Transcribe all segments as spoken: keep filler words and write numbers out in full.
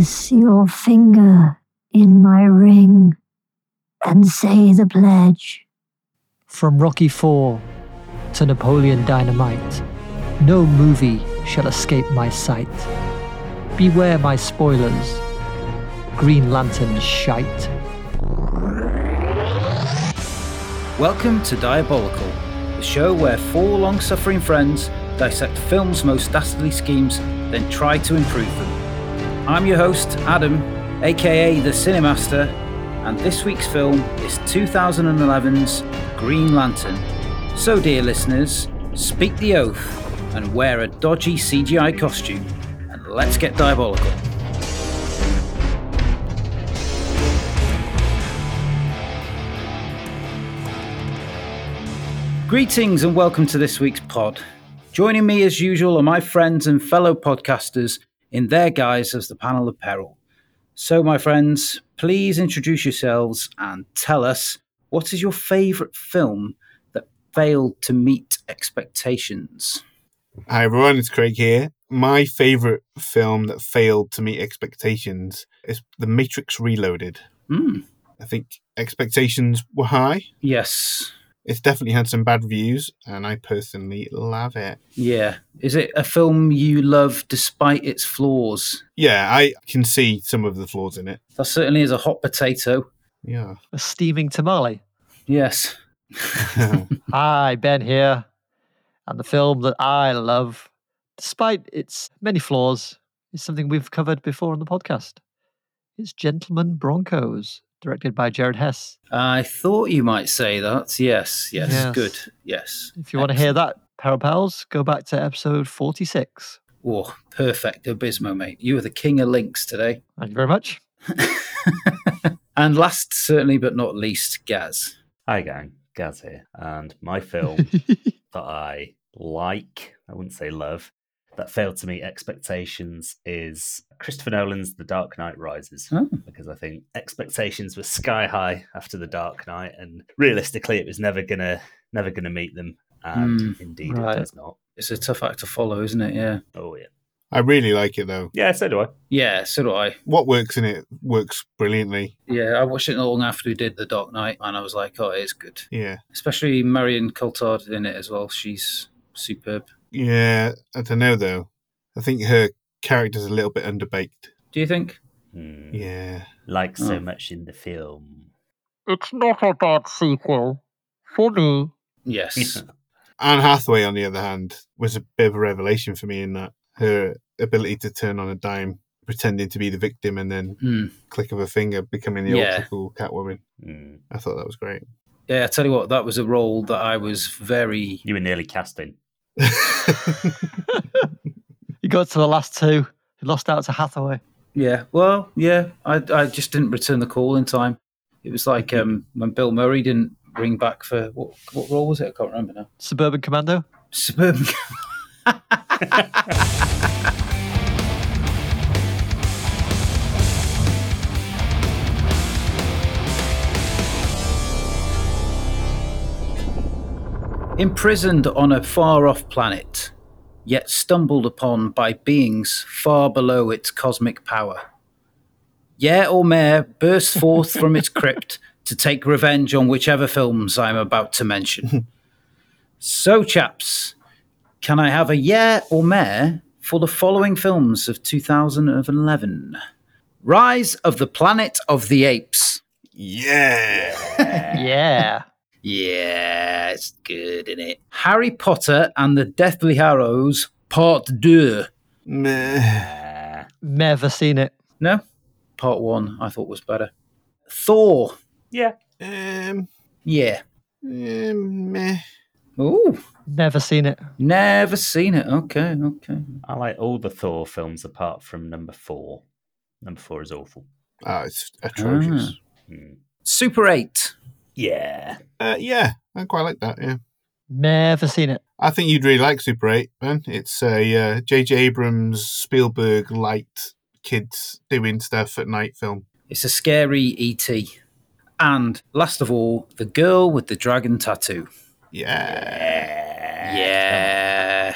Place your finger in my ring and say the pledge. From Rocky four to Napoleon Dynamite, no movie shall escape my sight. Beware my spoilers, Green Lantern shite. Welcome to Diabolical, the show where four long-suffering friends dissect film's most dastardly schemes, then try to improve them. I'm your host, Adam, aka the Cinemaster, and this week's film is two thousand eleven's Green Lantern. So, dear listeners, speak the oath and wear a dodgy C G I costume, and let's get diabolical. Greetings and welcome to this week's pod. Joining me as usual are my friends and fellow podcasters in their guise as the Panel of Peril. So, my friends, please introduce yourselves and tell us, what is your favourite film that failed to meet expectations? Hi everyone, it's Craig here. My favourite film that failed to meet expectations is The Matrix Reloaded. Mm. I think expectations were high. Yes. It's definitely had some bad reviews, and I personally love it. Yeah. Is it a film you love despite its flaws? Yeah, I can see some of the flaws in it. That certainly is a hot potato. Yeah. A steaming tamale. Yes. Hi, Ben here. And the film that I love, despite its many flaws, is something we've covered before on the podcast. It's Gentlemen Broncos, directed by Jared Hess. I thought you might say that. Yes, yes, yes. Good, yes. If you Excellent. Want to hear that, Peril Pals, go back to episode forty-six. Oh, perfect, abysmo, mate. You are the king of links today. Thank you very much. And last, certainly but not least, Gaz. Hi, gang. Gaz here. And my film that I... like, I wouldn't say love, that failed to meet expectations is Christopher Nolan's The Dark Knight Rises, oh. because I think expectations were sky high after The Dark Knight, and realistically it was never gonna never gonna meet them, and mm, indeed right. it does not. It's a tough act to follow, isn't it? Yeah. Oh yeah. I really like it though. Yeah, so do I. Yeah, so do I. What works in it works brilliantly. Yeah, I watched it not long after we did The Dark Knight, and I was like, oh, it is good. Yeah. Especially Marion Cotillard in it as well. She's superb. Yeah, I don't know though. I think her character's a little bit underbaked. Do you think? Mm. Yeah. Like so oh. much in the film. It's not a bad sequel. For me. Yes. Anne Hathaway, on the other hand, was a bit of a revelation for me in that. Her ability to turn on a dime, pretending to be the victim, and then mm. click of a finger, becoming the yeah. ultra-cool Catwoman. Mm. I thought that was great. Yeah, I tell you what, that was a role that I was very... You were nearly casting. You got to the last two. You lost out to Hathaway. Yeah, well, yeah. I I just didn't return the call in time. It was like um, when Bill Murray didn't ring back for... What, what role was it? I can't remember now. Suburban Commando? Suburban Commando. Imprisoned on a far-off planet, yet stumbled upon by beings far below its cosmic power. Yare or Mare bursts forth from its crypt to take revenge on whichever films I'm about to mention. So, chaps, can I have a Yare or Mare for the following films of two thousand eleven? Rise of the Planet of the Apes. Yeah. Yeah. Yeah, it's good, isn't it? Harry Potter and the Deathly Hallows, Part Deux. Meh. Never seen it. No? Part One, I thought was better. Thor. Yeah. Um. Yeah. Um, meh. Ooh. Never seen it. Never seen it. Okay, okay. I like all the Thor films apart from number four. Number four is awful. Ah, oh, it's atrocious. Ah. Mm. Super Eight. Yeah. Uh, yeah, I quite like that, yeah. Never seen it. I think you'd really like Super Eight, man. It's a J J uh, Abrams, Spielberg light kids doing stuff at night film. It's a scary E T. And last of all, The Girl with the Dragon Tattoo. Yeah. Yeah. Yeah.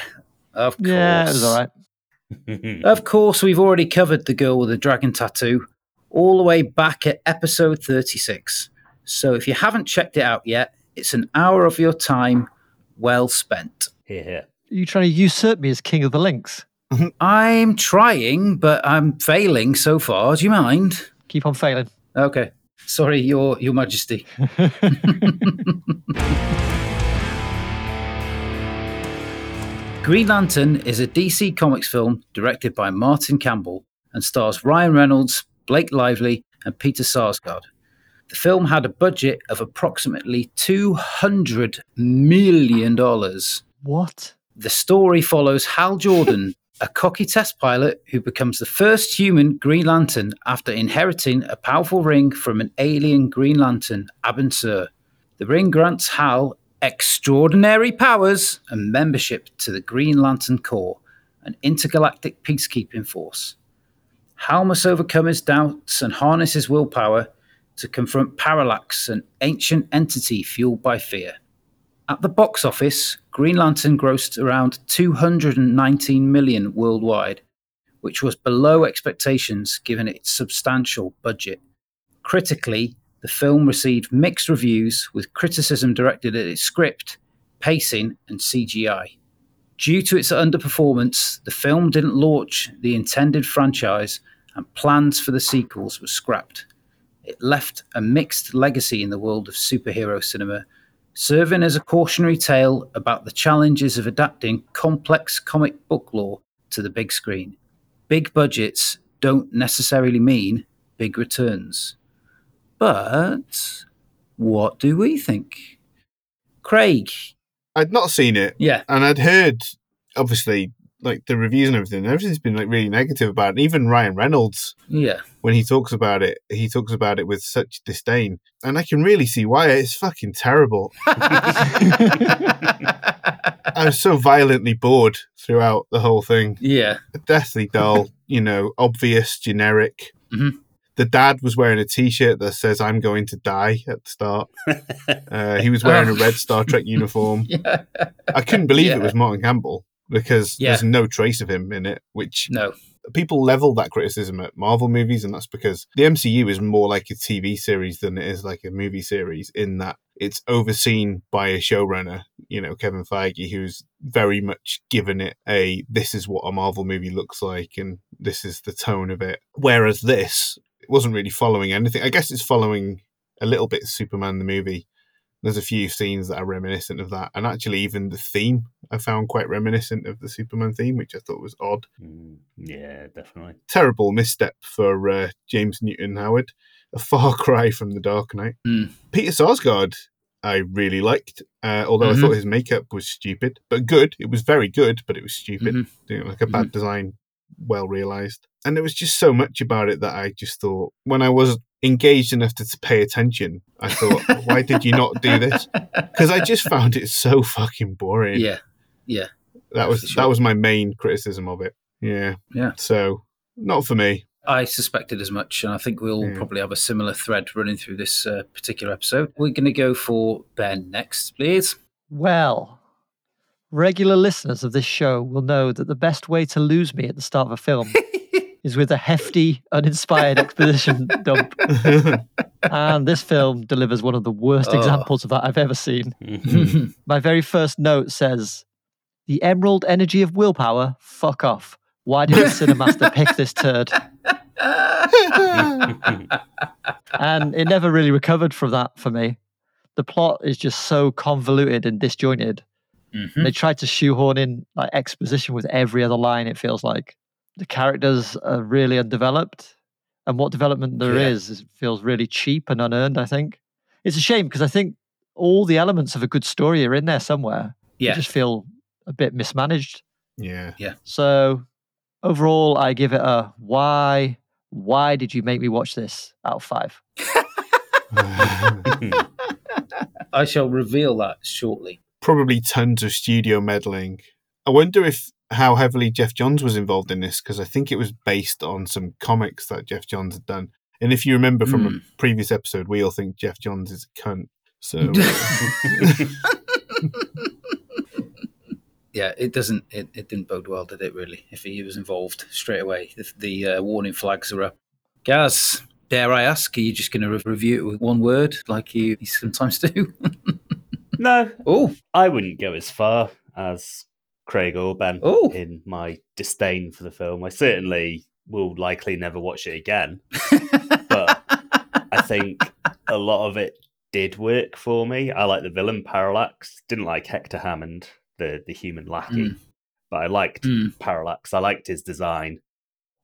Of course. Yeah, it was all right. Of course, we've already covered The Girl with the Dragon Tattoo all the way back at episode thirty-six. So if you haven't checked it out yet, it's an hour of your time well spent. Hear, hear. Are you trying to usurp me as king of the links? I'm trying, but I'm failing so far. Do you mind? Keep on failing. Okay. Sorry, Your Your Majesty. Green Lantern is a D C Comics film directed by Martin Campbell and stars Ryan Reynolds, Blake Lively, and Peter Sarsgaard. The film had a budget of approximately two hundred million dollars. What? The story follows Hal Jordan, a cocky test pilot who becomes the first human Green Lantern after inheriting a powerful ring from an alien Green Lantern, Abin Sur. The ring grants Hal extraordinary powers and membership to the Green Lantern Corps, an intergalactic peacekeeping force. Hal must overcome his doubts and harness his willpower to confront Parallax, an ancient entity fueled by fear. At the box office, Green Lantern grossed around two hundred nineteen million dollars worldwide, which was below expectations given its substantial budget. Critically, the film received mixed reviews, with criticism directed at its script, pacing, and C G I. Due to its underperformance, the film didn't launch the intended franchise, and plans for the sequels were scrapped. It left a mixed legacy in the world of superhero cinema, serving as a cautionary tale about the challenges of adapting complex comic book lore to the big screen. Big budgets don't necessarily mean big returns. But what do we think? Craig? I'd not seen it. Yeah. And I'd heard, obviously, like the reviews and everything, everything's been like really negative about it. Even Ryan Reynolds, yeah, when he talks about it, he talks about it with such disdain, and I can really see why. It's fucking terrible. I was so violently bored throughout the whole thing. Yeah, deathly dull. You know, obvious, generic. Mm-hmm. The dad was wearing a T-shirt that says "I'm going to die" at the start. Uh, he was wearing oh. a red Star Trek uniform. Yeah. I couldn't believe yeah. it was Martin Campbell, because yeah. there's no trace of him in it, which no. people level that criticism at Marvel movies, and that's because the M C U is more like a T V series than it is like a movie series, in that it's overseen by a showrunner, you know, Kevin Feige, who's very much given it a, this is what a Marvel movie looks like, and this is the tone of it. Whereas this, it wasn't really following anything. I guess it's following a little bit Superman the movie. There's a few scenes that are reminiscent of that. And actually, even the theme I found quite reminiscent of the Superman theme, which I thought was odd. Mm, yeah, definitely. Terrible misstep for uh, James Newton Howard. A far cry from The Dark Knight. Mm. Peter Sarsgaard, I really liked, uh, although mm-hmm. I thought his makeup was stupid, but good. It was very good, but it was stupid. Mm-hmm. You know, like a bad mm-hmm. design, well realised. And there was just so much about it that I just thought, when I was engaged enough to, to pay attention, I thought, why did you not do this? Because I just found it so fucking boring. Yeah, yeah. That was sure. that was my main criticism of it. Yeah, yeah. So not for me. I suspected as much, and I think we'll yeah. probably have a similar thread running through this uh, particular episode. We're going to go for Ben next, please. Well, regular listeners of this show will know that the best way to lose me at the start of a film is with a hefty, uninspired exposition dump. And this film delivers one of the worst oh. examples of that I've ever seen. Mm-hmm. My very first note says, the emerald energy of willpower, fuck off. Why did the Cinemaster pick this turd? And it never really recovered from that for me. The plot is just so convoluted and disjointed. Mm-hmm. They tried to shoehorn in like exposition with every other line, it feels like. The characters are really undeveloped, and what development there yeah. is, it feels really cheap and unearned, I think. It's a shame, because I think all the elements of a good story are in there somewhere. Yeah. They just feel a bit mismanaged. Yeah. Yeah. So overall, I give it a why, why did you make me watch this out of five? I shall reveal that shortly. Probably tons of studio meddling. I wonder if how heavily Geoff Johns was involved in this, because I think it was based on some comics that Geoff Johns had done. And if you remember from mm. a previous episode, we all think Geoff Johns is a cunt. So yeah, it doesn't. It, it didn't bode well, did it? Really, if he was involved straight away, if the uh, warning flags are up. Gaz, dare I ask? Are you just going to re- review it with one word, like you, you sometimes do? No. Oh, I wouldn't go as far as Craig or Ben Ooh. in my disdain for the film. I certainly will likely never watch it again, but I think a lot of it did work for me. I like the villain Parallax. Didn't like Hector Hammond, the the human lackey, mm. but I liked mm. Parallax. I liked his design.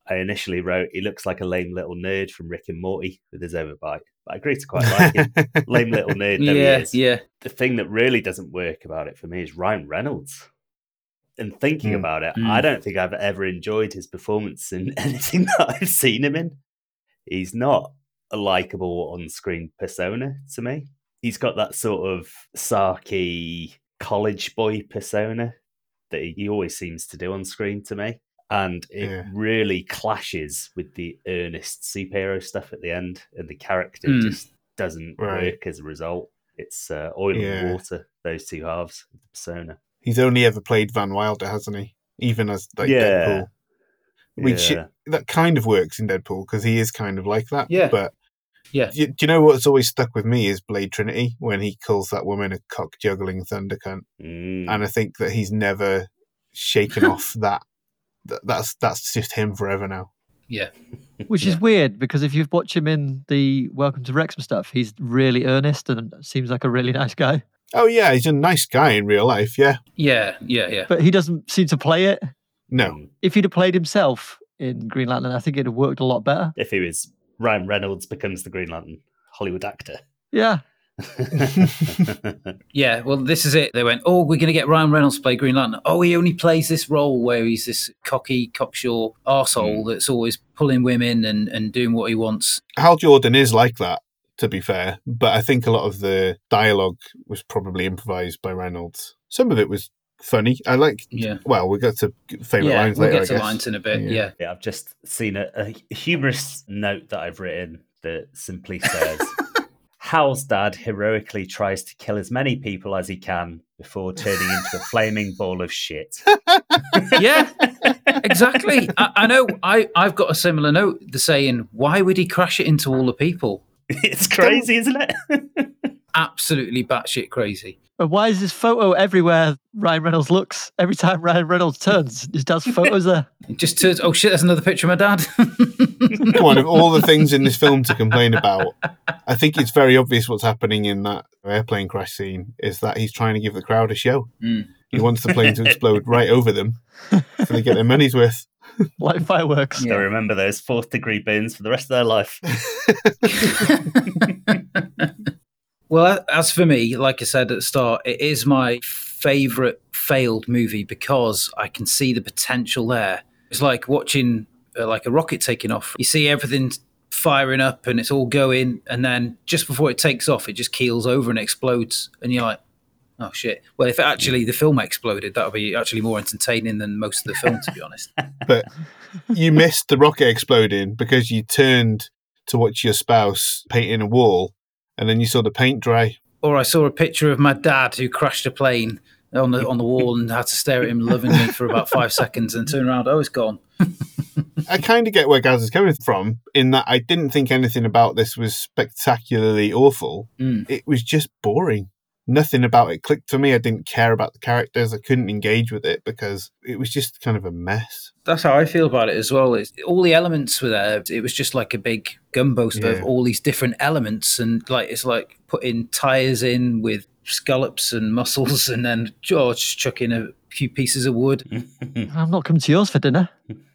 I initially wrote, he looks like a lame little nerd from Rick and Morty with his overbite. But I agree to quite like him. Lame little nerd. There yeah, he is. yeah. The thing that really doesn't work about it for me is Ryan Reynolds. And thinking mm. about it, mm. I don't think I've ever enjoyed his performance in anything that I've seen him in. He's not a likable on-screen persona to me. He's got that sort of sarky college boy persona that he always seems to do on screen to me. And it yeah. really clashes with the earnest superhero stuff at the end, and the character mm. just doesn't right. work as a result. It's uh, oil yeah. and water, those two halves of the persona. He's only ever played Van Wilder, hasn't he? Even as like yeah. Deadpool. Which yeah. that kind of works in Deadpool because he is kind of like that. Yeah. But yeah. Do, do you know what's always stuck with me is Blade Trinity when he calls that woman a cock juggling thunder cunt. Mm. And I think that he's never shaken off that. That's that's just him forever now. Yeah. Which is weird because if you've watched him in the Welcome to Wrexham stuff, he's really earnest and seems like a really nice guy. Oh, yeah. He's a nice guy in real life. Yeah. Yeah. Yeah. Yeah. But he doesn't seem to play it. No. If he'd have played himself in Green Lantern, I think it'd have worked a lot better. If he was Ryan Reynolds becomes the Green Lantern Hollywood actor. Yeah. Yeah, well, this is it. They went, oh, we're going to get Ryan Reynolds to play Green Lantern. Oh, he only plays this role where he's this cocky, cocksure arsehole mm. that's always pulling women and, and doing what he wants. Hal Jordan is like that, to be fair, but I think a lot of the dialogue was probably improvised by Reynolds. Some of it was funny. I like, yeah. well, we'll get to favourite yeah, lines we'll later, we'll get to lines in a bit, yeah. yeah. yeah I've just seen a, a humorous note that I've written that simply says... Hal's dad heroically tries to kill as many people as he can before turning into a flaming ball of shit. Yeah, exactly. I, I know I, I've got a similar note, the saying, why would he crash it into all the people? It's crazy, isn't it? Absolutely batshit crazy. And why is this photo everywhere Ryan Reynolds looks? Every time Ryan Reynolds turns, his dad's photos there. It just turns, oh shit, there's another picture of my dad. Come on, of all the things in this film to complain about, I think it's very obvious what's happening in that airplane crash scene is that he's trying to give the crowd a show. Mm. He wants the plane to explode right over them so they get their money's worth. Like fireworks. Yeah. They'll remember those fourth degree burns for the rest of their life. Well, as for me, like I said at the start, it is my favourite failed movie because I can see the potential there. It's like watching... like a rocket taking off. You see everything firing up and it's all going, and then just before it takes off, it just keels over and explodes, and you're like, oh shit. Well, if actually the film exploded, that would be actually more entertaining than most of the film, to be honest. But you missed the rocket exploding because you turned to watch your spouse painting a wall, and then you saw the paint dry. Or I saw a picture of my dad who crashed a plane on the on the wall and had to stare at him lovingly for about five seconds and turn around, oh, it's gone. I kind of get where Gaz is coming from in that I didn't think anything about this was spectacularly awful. Mm. It was just boring. Nothing about it clicked for me. I didn't care about the characters. I couldn't engage with it because it was just kind of a mess. That's how I feel about it as well. It's, all the elements were there. It was just like a big gumbo yeah. of all these different elements. And like it's like putting tires in with scallops and mussels and then oh, just chucking a few pieces of wood. I'm not coming to yours for dinner.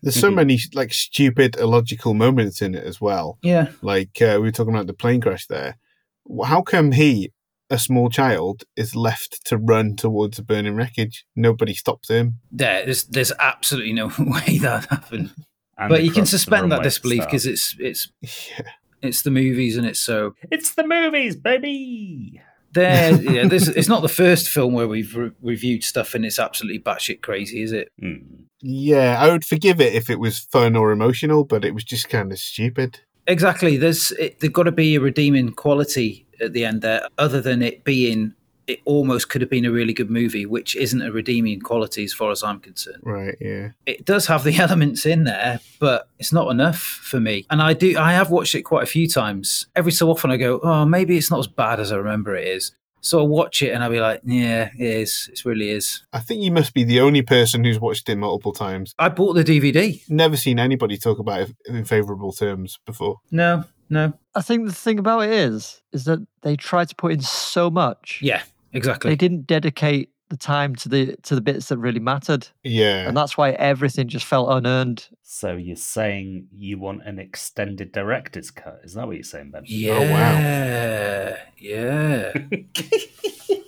There's so many like stupid illogical moments in it as well. Yeah. Like uh, we were talking about the plane crash there. How come he, a small child, is left to run towards a burning wreckage? Nobody stops him. Yeah, there's, there's absolutely no way that happened. And but you can suspend that disbelief because it's it's yeah. it's the movies and it's so... It's the movies, baby! There, yeah, this, it's not the first film where we've re- reviewed stuff and it's absolutely batshit crazy, is it? Mm. Yeah, I would forgive it if it was fun or emotional, but it was just kind of stupid. Exactly. There's it, there's got to be a redeeming quality at the end there, other than it being it almost could have been a really good movie, which isn't a redeeming quality as far as I'm concerned. Right, yeah. It does have the elements in there, but it's not enough for me. And I do, I have watched it quite a few times. Every so often I go, oh, maybe it's not as bad as I remember it is. So I'll watch it and I'll be like, yeah, it is. It really is. I think you must be the only person who's watched it multiple times. I bought the D V D. Never seen anybody talk about it in favourable terms before. No, no. I think the thing about it is, is that they tried to put in so much. Yeah. Exactly. They didn't dedicate the time to the to the bits that really mattered. Yeah. And that's why everything just felt unearned. So you're saying you want an extended director's cut? Is that what you're saying, Ben? Yeah. Oh, wow. Yeah.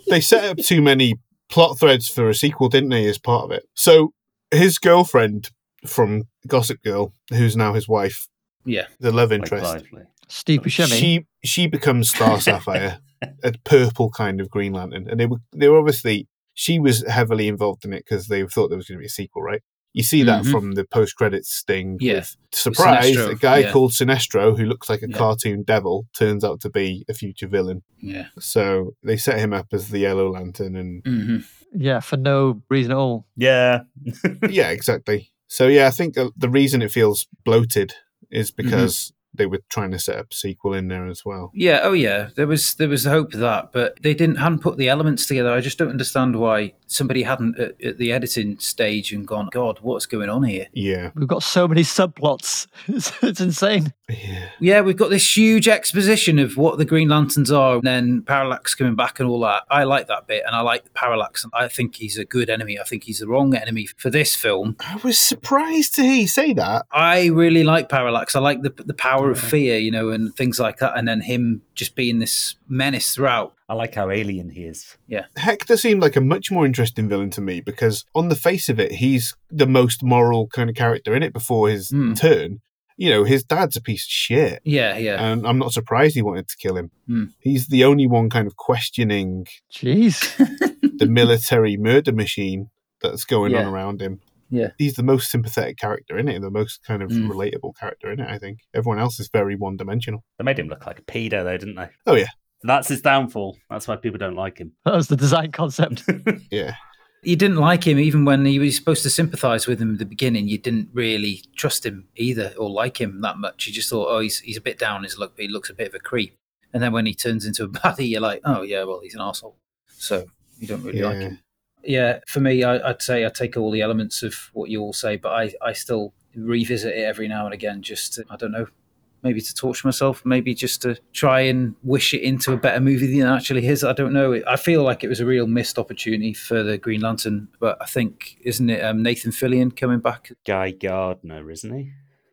They set up too many plot threads for a sequel, didn't they, as part of it? So his girlfriend from Gossip Girl, who's now his wife, yeah, the love interest, Steve Buscemi, she, she becomes Star Sapphire. A purple kind of Green Lantern. And they were they were obviously, she was heavily involved in it because they thought there was going to be a sequel, right? You see that mm-hmm. from the post-credits sting. Yeah. With, surprise, Sinestro. A guy yeah. called Sinestro, who looks like a yeah. cartoon devil, turns out to be a future villain. Yeah. So they set him up as the Yellow Lantern. And mm-hmm. Yeah, for no reason at all. Yeah. Yeah, exactly. So yeah, I think the reason it feels bloated is because... Mm-hmm. They were trying to set up a sequel in there as well. Yeah, oh yeah, there was there was the hope of that, but they didn't hadn't put the elements together. I just don't understand why somebody hadn't at, at the editing stage and gone, God, what's going on here? Yeah, we've got so many subplots, it's, it's insane. Yeah. yeah, we've got this huge exposition of what the Green Lanterns are, and then Parallax coming back and all that. I like that bit, and I like the Parallax, and I think he's a good enemy. I think he's the wrong enemy for this film. I was surprised to hear you say that. I really like Parallax. I like the the power. Of fear, you know, and things like that, and then him just being this menace throughout. I like how alien he is. Yeah. Hector seemed like a much more interesting villain to me because on the face of it, he's the most moral kind of character in it before his mm. turn. You know, his dad's a piece of shit. Yeah, yeah. And I'm not surprised he wanted to kill him. Mm. He's the only one kind of questioning Jeez. the military murder machine that's going yeah. on around him. Yeah, he's the most sympathetic character in it, the most kind of mm. relatable character in it, I think. Everyone else is very one-dimensional. They made him look like a pedo, though, didn't they? Oh, yeah. That's his downfall. That's why people don't like him. That was the design concept. Yeah. You didn't like him even when he was supposed to sympathise with him at the beginning. You didn't really trust him either or like him that much. You just thought, oh, he's he's a bit down his luck, but he looks a bit of a creep. And then when he turns into a baddie, you're like, oh, yeah, well, he's an arsehole. So you don't really yeah. like him. Yeah, for me, I, I'd say I take all the elements of what you all say, but I, I still revisit it every now and again just to, I don't know, maybe to torture myself, maybe just to try and wish it into a better movie than it actually is. I don't know. I feel like it was a real missed opportunity for the Green Lantern, but I think, isn't it um, Nathan Fillion coming back? Guy Gardner, isn't he?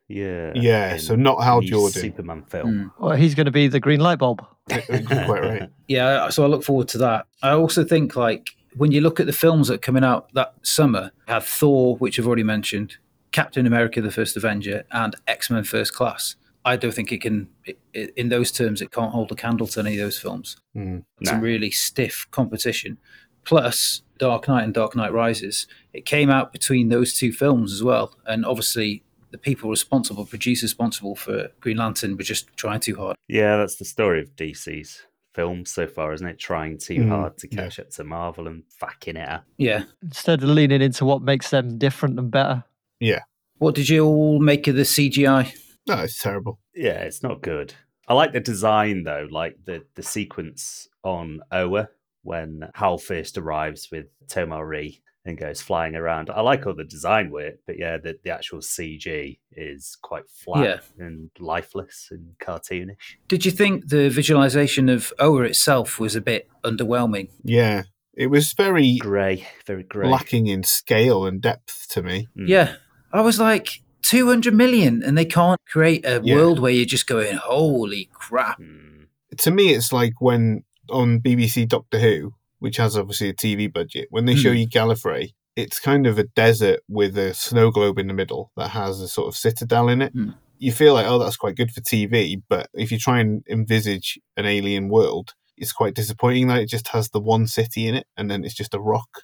Yeah. Yeah, so not Hal Jordan. Superman film. Mm. Well, he's going to be the green light bulb. Quite right. Yeah, so I look forward to that. I also think, like, when you look at the films that are coming out that summer, I have Thor, which I've already mentioned, Captain America, the First Avenger, and X-Men First Class. I don't think it can, it, it, in those terms, it can't hold a candle to any of those films. Mm, it's nah. a really stiff competition. Plus, Dark Knight and Dark Knight Rises. It came out between those two films as well. And obviously, the people responsible, producers responsible for Green Lantern were just trying too hard. Yeah, that's the story of D C's film so far, isn't it? Trying too mm, hard to catch yeah. up to Marvel and fucking it up. Yeah. Instead of leaning into what makes them different and better. Yeah. What did you all make of the C G I? No, it's terrible. Yeah, it's not good. I like the design though, like the, the sequence on Oa when Hal first arrives with Tomar Ree and goes flying around. I like all the design work, but yeah, the, the actual C G is quite flat yeah. and lifeless and cartoonish. Did you think the visualization of Oa itself was a bit underwhelming? Yeah, it was very grey, very grey, lacking in scale and depth to me. Mm. Yeah, I was like two hundred million, and they can't create a yeah. world where you're just going, holy crap. Mm. To me, it's like when on B B C Doctor Who, which has obviously a T V budget, when they mm. show you Gallifrey, it's kind of a desert with a snow globe in the middle that has a sort of citadel in it. Mm. You feel like, oh, that's quite good for T V, but if you try and envisage an alien world, it's quite disappointing that it just has the one city in it, and then it's just a rock.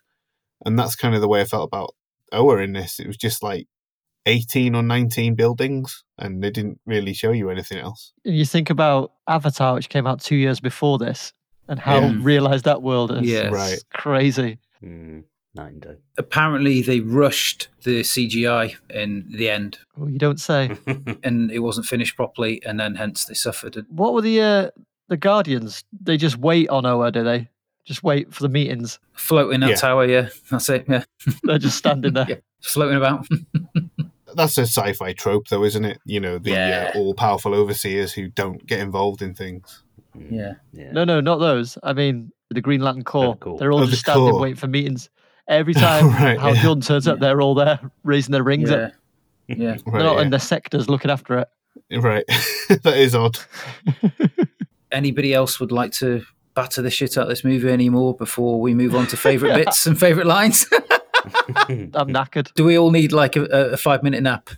And that's kind of the way I felt about Oa in this. It was just like eighteen or nineteen buildings, and they didn't really show you anything else. You think about Avatar, which came out two years before this, and Hal yeah. realized that world is yes. right. crazy. Mm, night and day. Apparently, they rushed the C G I in the end. Oh, you don't say. And it wasn't finished properly, and then hence they suffered. What were the uh, the Guardians? They just wait on Oa, do they? Just wait for the meetings. Floating that yeah. tower, yeah. That's it, yeah. They're just standing there. Yeah. Floating about. That's a sci-fi trope, though, isn't it? You know, the yeah. uh, all-powerful overseers who don't get involved in things. Yeah. yeah. No, no, not those. I mean, the Green Lantern Corps. Cool. They're all oh, just the standing, waiting for meetings. Every time right, Hal yeah. Jordan turns up, yeah. they're all there, raising their rings yeah. up. Yeah. Right, they're not yeah. in their sectors looking after it. Right. That is odd. Anybody else would like to batter the shit out of this movie anymore before we move on to favourite bits and favourite lines? I'm knackered. Do we all need like a, a five minute nap?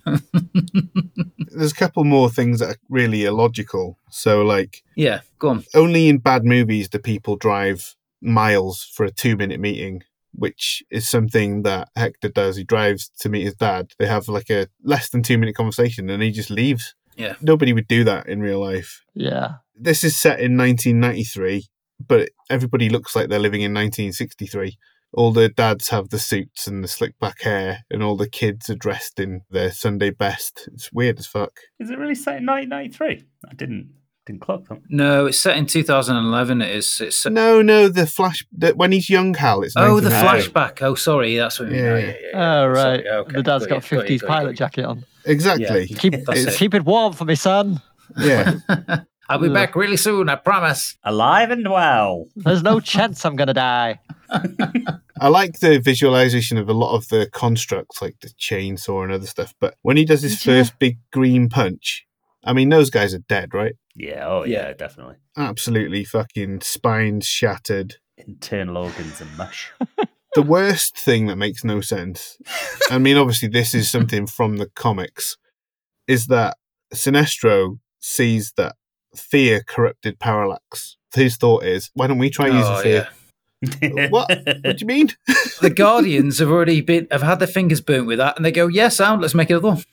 There's a couple more things that are really illogical. So like, yeah, go on. Only in bad movies do people drive miles for a two minute meeting, which is something that Hector does. He drives to meet his dad. They have like a less than two minute conversation and he just leaves. Yeah. Nobody would do that in real life. Yeah. This is set in nineteen ninety-three, but everybody looks like they're living in nineteen sixty-three. All the dads have the suits and the slick back hair, and all the kids are dressed in their Sunday best. It's weird as fuck. Is it really set in nineteen ninety-three? I didn't didn't clock that. No, it's set in two thousand eleven. It is. It's set... No, no, the flash the, when he's young, Hal. It's oh, the flashback. Oh, sorry, that's what. Yeah, yeah, yeah, yeah. Oh, right. Sorry, okay. The dad's got a fifties pilot jacket on. Exactly. Yeah. Keep it. Keep it warm for me, son. Yeah. I'll be back really soon, I promise. Alive and well. There's no chance I'm going to die. I like the visualization of a lot of the constructs, like the chainsaw and other stuff. But when he does his Did first you? big green punch, I mean, those guys are dead, right? Yeah, oh yeah, yeah, definitely. Absolutely fucking spines shattered. Internal organs and mush. The worst thing that makes no sense, I mean, obviously this is something from the comics, is that Sinestro sees that fear corrupted Parallax. His thought is, why don't we try oh, using fear? Yeah. What? What do you mean? The Guardians have already been have had their fingers burnt with that, and they go, yeah, sound, let's make it another one.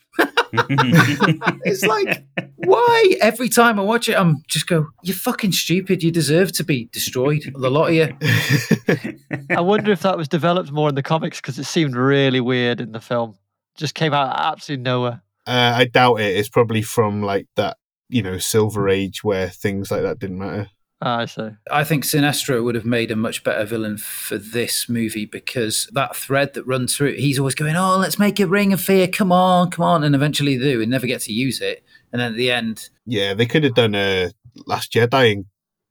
It's like, why? Every time I watch it, I'm just go, you're fucking stupid. You deserve to be destroyed. The lot of you. I wonder if that was developed more in the comics, because it seemed really weird in the film. Just came out absolutely nowhere. Uh, I doubt it. It's probably from like that, you know, Silver Age where things like that didn't matter. Ah, I see. I think Sinestro would have made a much better villain for this movie, because that thread that runs through, he's always going, oh, let's make a ring of fear. Come on, come on. And eventually they do and never get to use it. And then at the end. Yeah, they could have done a Last Jedi and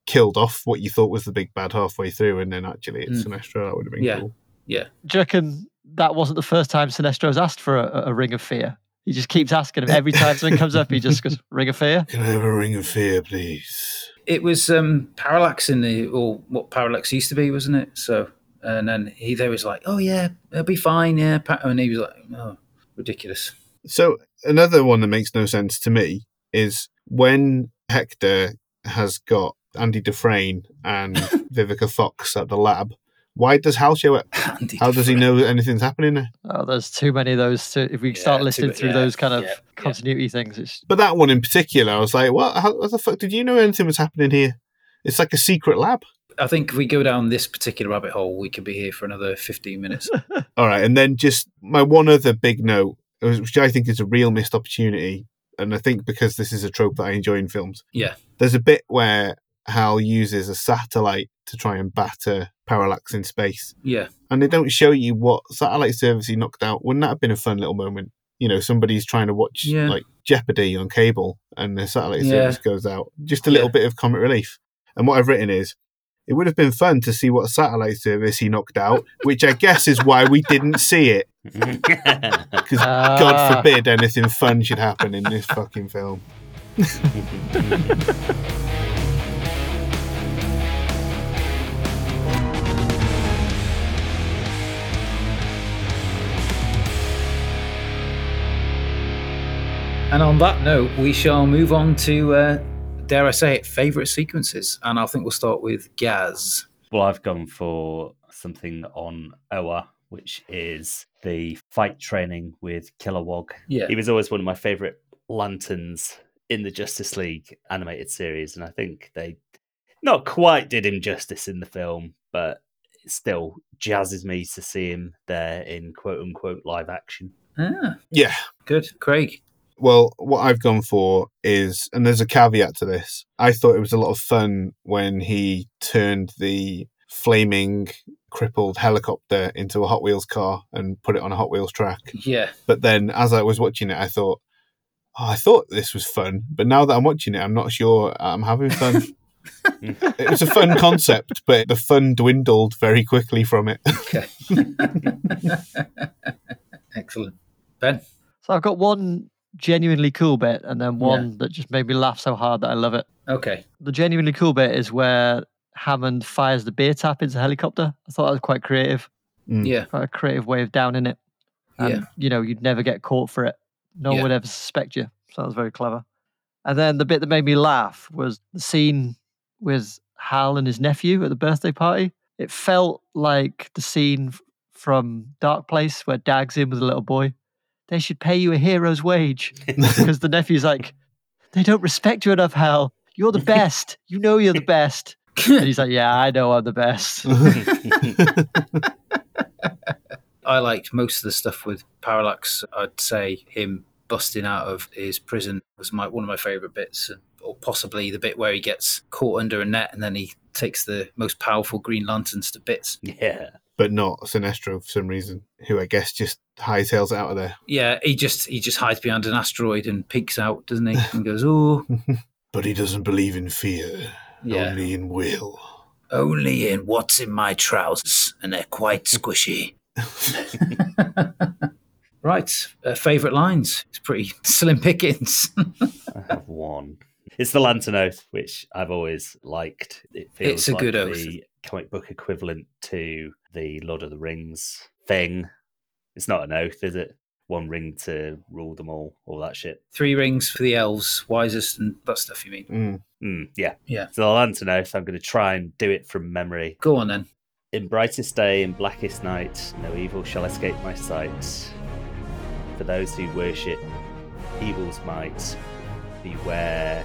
killed off what you thought was the big bad halfway through. And then actually it's mm. Sinestro. That would have been yeah. cool. Yeah. Do you reckon that wasn't the first time Sinestro's asked for a, a ring of fear? He just keeps asking him every time something comes up. He just goes, "Ring of fear." Can I have a ring of fear, please? It was um, Parallax in the, or what Parallax used to be, wasn't it? So, and then he there was like, "Oh yeah, it'll be fine." Yeah, and he was like, "Oh, ridiculous." So another one that makes no sense to me is when Hector has got Andy Dufresne and Vivica Fox at the lab. Why does Hal show up? Andy How does he know that anything's happening there? Oh, there's too many of those. Too, if we yeah, start listing through yeah, those kind of yeah, continuity yeah. things. It's... But that one in particular, I was like, what? How, how the fuck did you know anything was happening here? It's like a secret lab. I think if we go down this particular rabbit hole, we could be here for another fifteen minutes. All right. And then just my one other big note, which I think is a real missed opportunity. And I think because this is a trope that I enjoy in films. Yeah. There's a bit where Hal uses a satellite to try and batter Parallax in space. Yeah. And they don't show you what satellite service he knocked out. Wouldn't that have been a fun little moment? You know, somebody's trying to watch yeah. like Jeopardy on cable and the satellite yeah. service goes out. Just a little yeah. bit of comic relief. And what I've written is, it would have been fun to see what satellite service he knocked out, which I guess is why we didn't see it. Because uh. God forbid anything fun should happen in this fucking film. And on that note, we shall move on to, uh, dare I say it, favourite sequences. And I think we'll start with Gaz. Well, I've gone for something on Oa, which is the fight training with Killer Wog. Yeah. He was always one of my favourite lanterns in the Justice League animated series. And I think they not quite did him justice in the film, but it still jazzes me to see him there in quote-unquote live action. Ah, yeah. Good. Craig? Well, what I've gone for is, and there's a caveat to this, I thought it was a lot of fun when he turned the flaming, crippled helicopter into a Hot Wheels car and put it on a Hot Wheels track. Yeah. But then as I was watching it, I thought, oh, I thought this was fun, but now that I'm watching it, I'm not sure I'm having fun. It was a fun concept, but the fun dwindled very quickly from it. Okay. Excellent. Ben? So I've got one genuinely cool bit and then one yeah. that just made me laugh so hard that I love it. Okay. The genuinely cool bit is where Hammond fires the beer tap into the helicopter. I thought that was quite creative. Mm. Yeah. Quite a creative way of downing it. And, yeah. you know, you'd never get caught for it. No one yeah. would ever suspect you. So that was very clever. And then the bit that made me laugh was the scene with Hal and his nephew at the birthday party. It felt like the scene from Dark Place where Dag's in with a little boy. They should pay you a hero's wage. Because the nephew's like, they don't respect you enough, Hal. You're the best. You know you're the best. And he's like, yeah, I know I'm the best. I liked most of the stuff with Parallax. I'd say him busting out of his prison was my one of my favourite bits, or possibly the bit where he gets caught under a net and then he takes the most powerful Green Lanterns to bits. Yeah. But not Sinestro for some reason, who I guess just hightails out of there. Yeah, he just he just hides behind an asteroid and peeks out, doesn't he? And goes, oh. But he doesn't believe in fear, yeah. only in will. Only in what's in my trousers, and they're quite squishy. Right, uh, favourite lines. It's pretty slim pickings. I have one. It's the Lantern Oath, which I've always liked. It feels it's a like good oath. The comic book equivalent to the Lord of the Rings thing. It's not an oath, is it? One ring to rule them all, all that shit. Three rings for the elves, wisest and that stuff you mean. Mm. Mm, yeah. yeah. So the Lantern Oath, I'm going to try and do it from memory. Go on then. In brightest day, in blackest night, no evil shall escape my sight. For those who worship evil's might, beware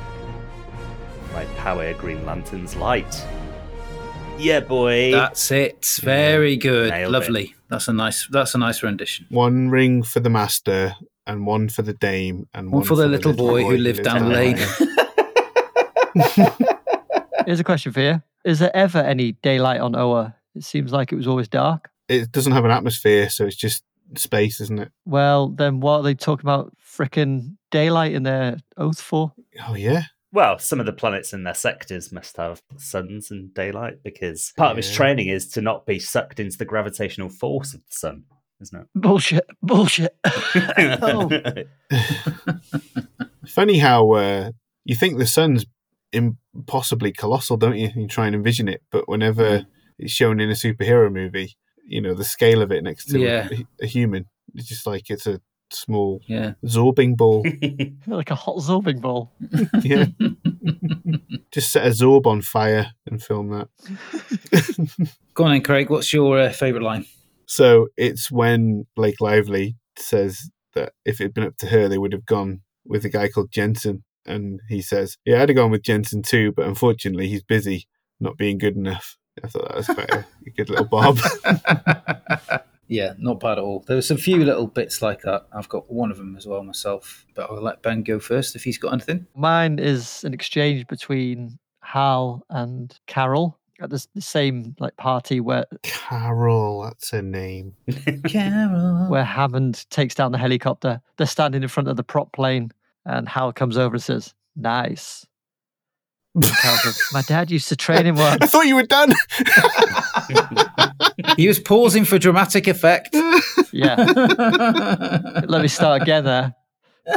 my power, Green Lantern's light. Yeah, boy. That's it. Very yeah. good. Nailed Lovely. It. That's a nice. That's a nice rendition. One ring for the master, and one for the dame, and one, one for, the for the little boy, boy who lived down the lane. Here's a question for you: is there ever any daylight on Oa? It seems like it was always dark. It doesn't have an atmosphere, so it's just space, isn't it? Well, then what are they talking about frickin' daylight in their oath for? Oh, yeah. Well, some of the planets in their sectors must have suns and daylight because part yeah. of his training is to not be sucked into the gravitational force of the sun, isn't it? Bullshit. Bullshit. oh. Funny how uh, you think the sun's impossibly colossal, don't you? You try and envision it, but whenever mm. it's shown in a superhero movie, you know, the scale of it next to yeah. a, a human. It's just like it's a small yeah. zorbing ball. Like a hot zorbing ball. Yeah. Just set a zorb on fire and film that. Go on then, Craig. What's your uh, favourite line? So it's when Blake Lively says that if it had been up to her, they would have gone with a guy called Jensen. And he says, yeah, I'd have gone with Jensen too, but unfortunately he's busy not being good enough. I thought that was quite a good little bob. Yeah, not bad at all. There was a few little bits like that. I've got one of them as well myself, but I'll let Ben go first if he's got anything. Mine is an exchange between Hal and Carol at the, the same like party where... Carol, that's her name. Carol. Where Hammond takes down the helicopter. They're standing in front of the prop plane and Hal comes over and says, nice. My dad used to train him once. I thought you were done. He was pausing for dramatic effect. Yeah. Let me start again there,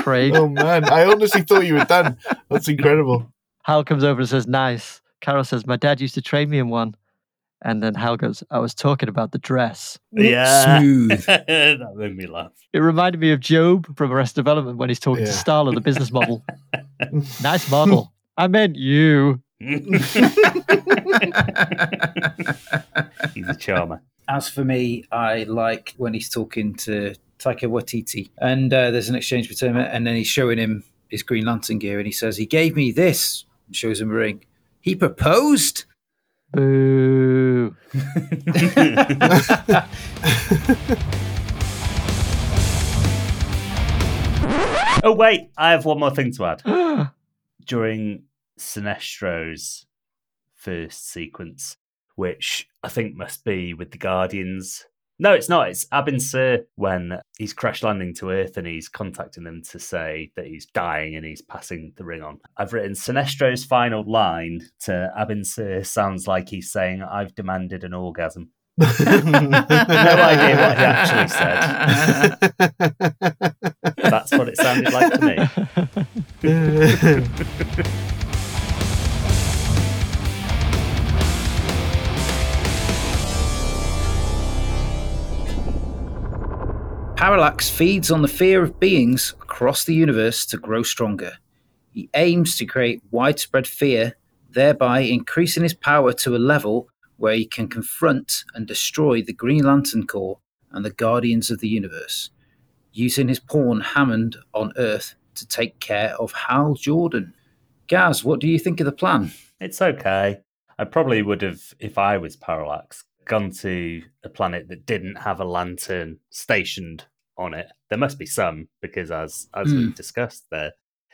Craig. Oh, man. I honestly thought you were done. That's incredible. Hal comes over and says, nice. Carol says, my dad used to train me in one. And then Hal goes, I was talking about the dress. Yeah. Smooth. That made me laugh. It reminded me of Job from Arrested Development when he's talking yeah. to Starla, the business model. Nice model. I meant you. He's a charmer. As for me, I like when he's talking to Taika Waititi. And uh, there's an exchange between him and then he's showing him his Green Lantern gear and he says, he gave me this and shows him a ring. He proposed? Boo. Oh, wait, I have one more thing to add. During Sinestro's first sequence, which I think must be with the Guardians. No, it's not. It's Abin Sur when he's crash landing to Earth and he's contacting them to say that he's dying and he's passing the ring on. I've written Sinestro's final line to Abin Sur sounds like he's saying, I've demanded an orgasm. No idea what he actually said. That's what it sounded like to me. Parallax feeds on the fear of beings across the universe to grow stronger. He aims to create widespread fear, thereby increasing his power to a level where he can confront and destroy the Green Lantern Corps and the Guardians of the Universe, using his pawn Hammond on Earth to take care of Hal Jordan. Gaz, what do you think of the plan? It's okay. I probably would have, if I was Parallax, gone to a planet that didn't have a lantern stationed on it. There must be some, because as as mm. we've discussed, they're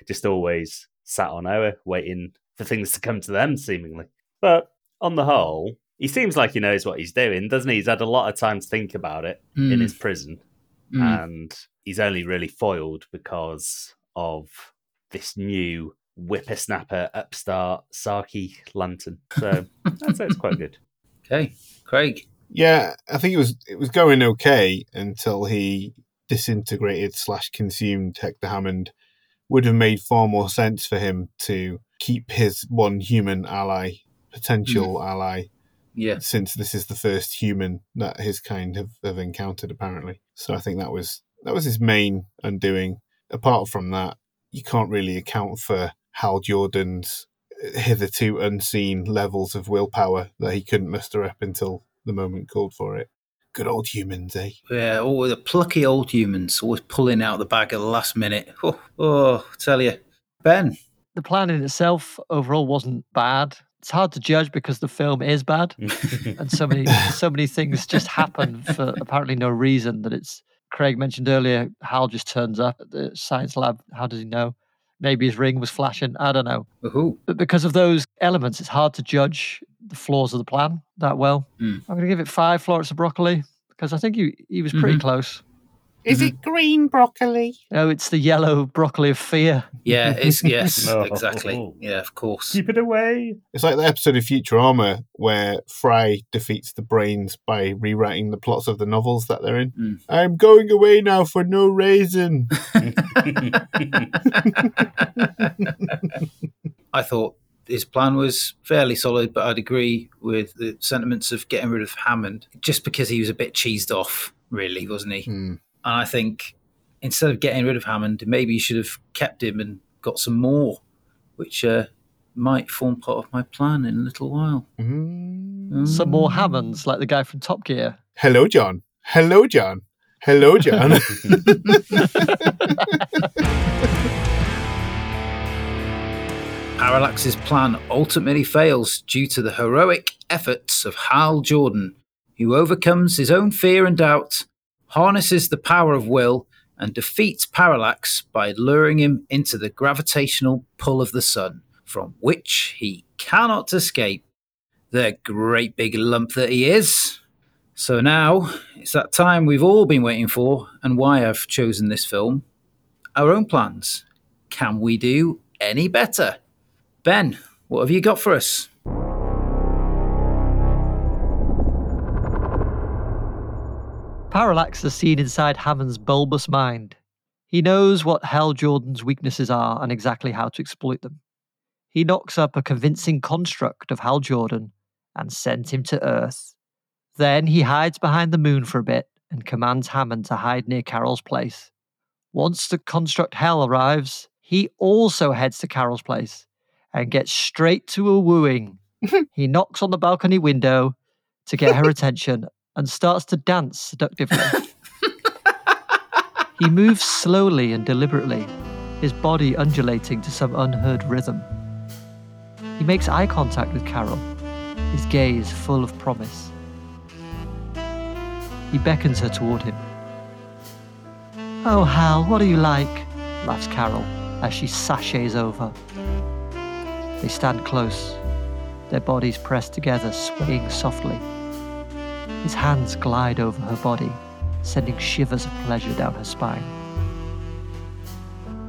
just always sat on Oa waiting for things to come to them, seemingly. But on the whole, he seems like he knows what he's doing, doesn't he? He's had a lot of time to think about it mm. in his prison, mm. and he's only really foiled because of this new whippersnapper upstart Saki lantern. So I'd say it's quite good. Okay. Craig? Yeah, I think it was it was going okay until he disintegrated slash consumed Hector Hammond. Would have made far more sense for him to keep his one human ally, potential mm. ally, yeah. since this is the first human that his kind have, have encountered, apparently. So I think that was that was his main undoing. Apart from that, you can't really account for Hal Jordan's hitherto unseen levels of willpower that he couldn't muster up until the moment called for it. Good old humans, eh? Yeah, oh, the plucky old humans, always pulling out the bag at the last minute. Oh, oh, tell you. Ben? The plan in itself overall wasn't bad. It's hard to judge because the film is bad. And so many, so many things just happen for apparently no reason that it's... Craig mentioned earlier, Hal just turns up at the science lab. How does he know? Maybe his ring was flashing. I don't know. Ooh. But because of those elements, it's hard to judge the flaws of the plan that well. Mm. I'm going to give it five florets of broccoli because I think he, he was pretty mm-hmm. close. Is mm-hmm. it green broccoli? No, it's the yellow broccoli of fear. Yeah, it's yes, no. exactly. Yeah, of course. Keep it away. It's like the episode of Futurama where Fry defeats the brains by rewriting the plots of the novels that they're in. Mm. I'm going away now for no reason. I thought his plan was fairly solid, but I'd agree with the sentiments of getting rid of Hammond just because he was a bit cheesed off, really, wasn't he? Mm. And I think instead of getting rid of Hammond, maybe you should have kept him and got some more, which uh, might form part of my plan in a little while. Mm-hmm. Mm. Some more Hammonds, like the guy from Top Gear. Hello, John. Hello, John. Hello, John. Parallax's plan ultimately fails due to the heroic efforts of Hal Jordan, who overcomes his own fear and doubt, harnesses the power of will, and defeats Parallax by luring him into the gravitational pull of the sun, from which he cannot escape. The great big lump that he is. So now, it's that time we've all been waiting for, and why I've chosen this film. Our own plans. Can we do any better? Ben, what have you got for us? Parallax is seen inside Hammond's bulbous mind. He knows what Hal Jordan's weaknesses are and exactly how to exploit them. He knocks up a convincing construct of Hal Jordan and sends him to Earth. Then he hides behind the moon for a bit and commands Hammond to hide near Carol's place. Once the construct Hal arrives, he also heads to Carol's place and gets straight to a wooing. He knocks on the balcony window to get her attention and starts to dance seductively. He moves slowly and deliberately, his body undulating to some unheard rhythm. He makes eye contact with Carol, his gaze full of promise. He beckons her toward him. "Oh, Hal, what are you like?" laughs Carol as she sashays over. They stand close, their bodies pressed together, swaying softly. His hands glide over her body, sending shivers of pleasure down her spine.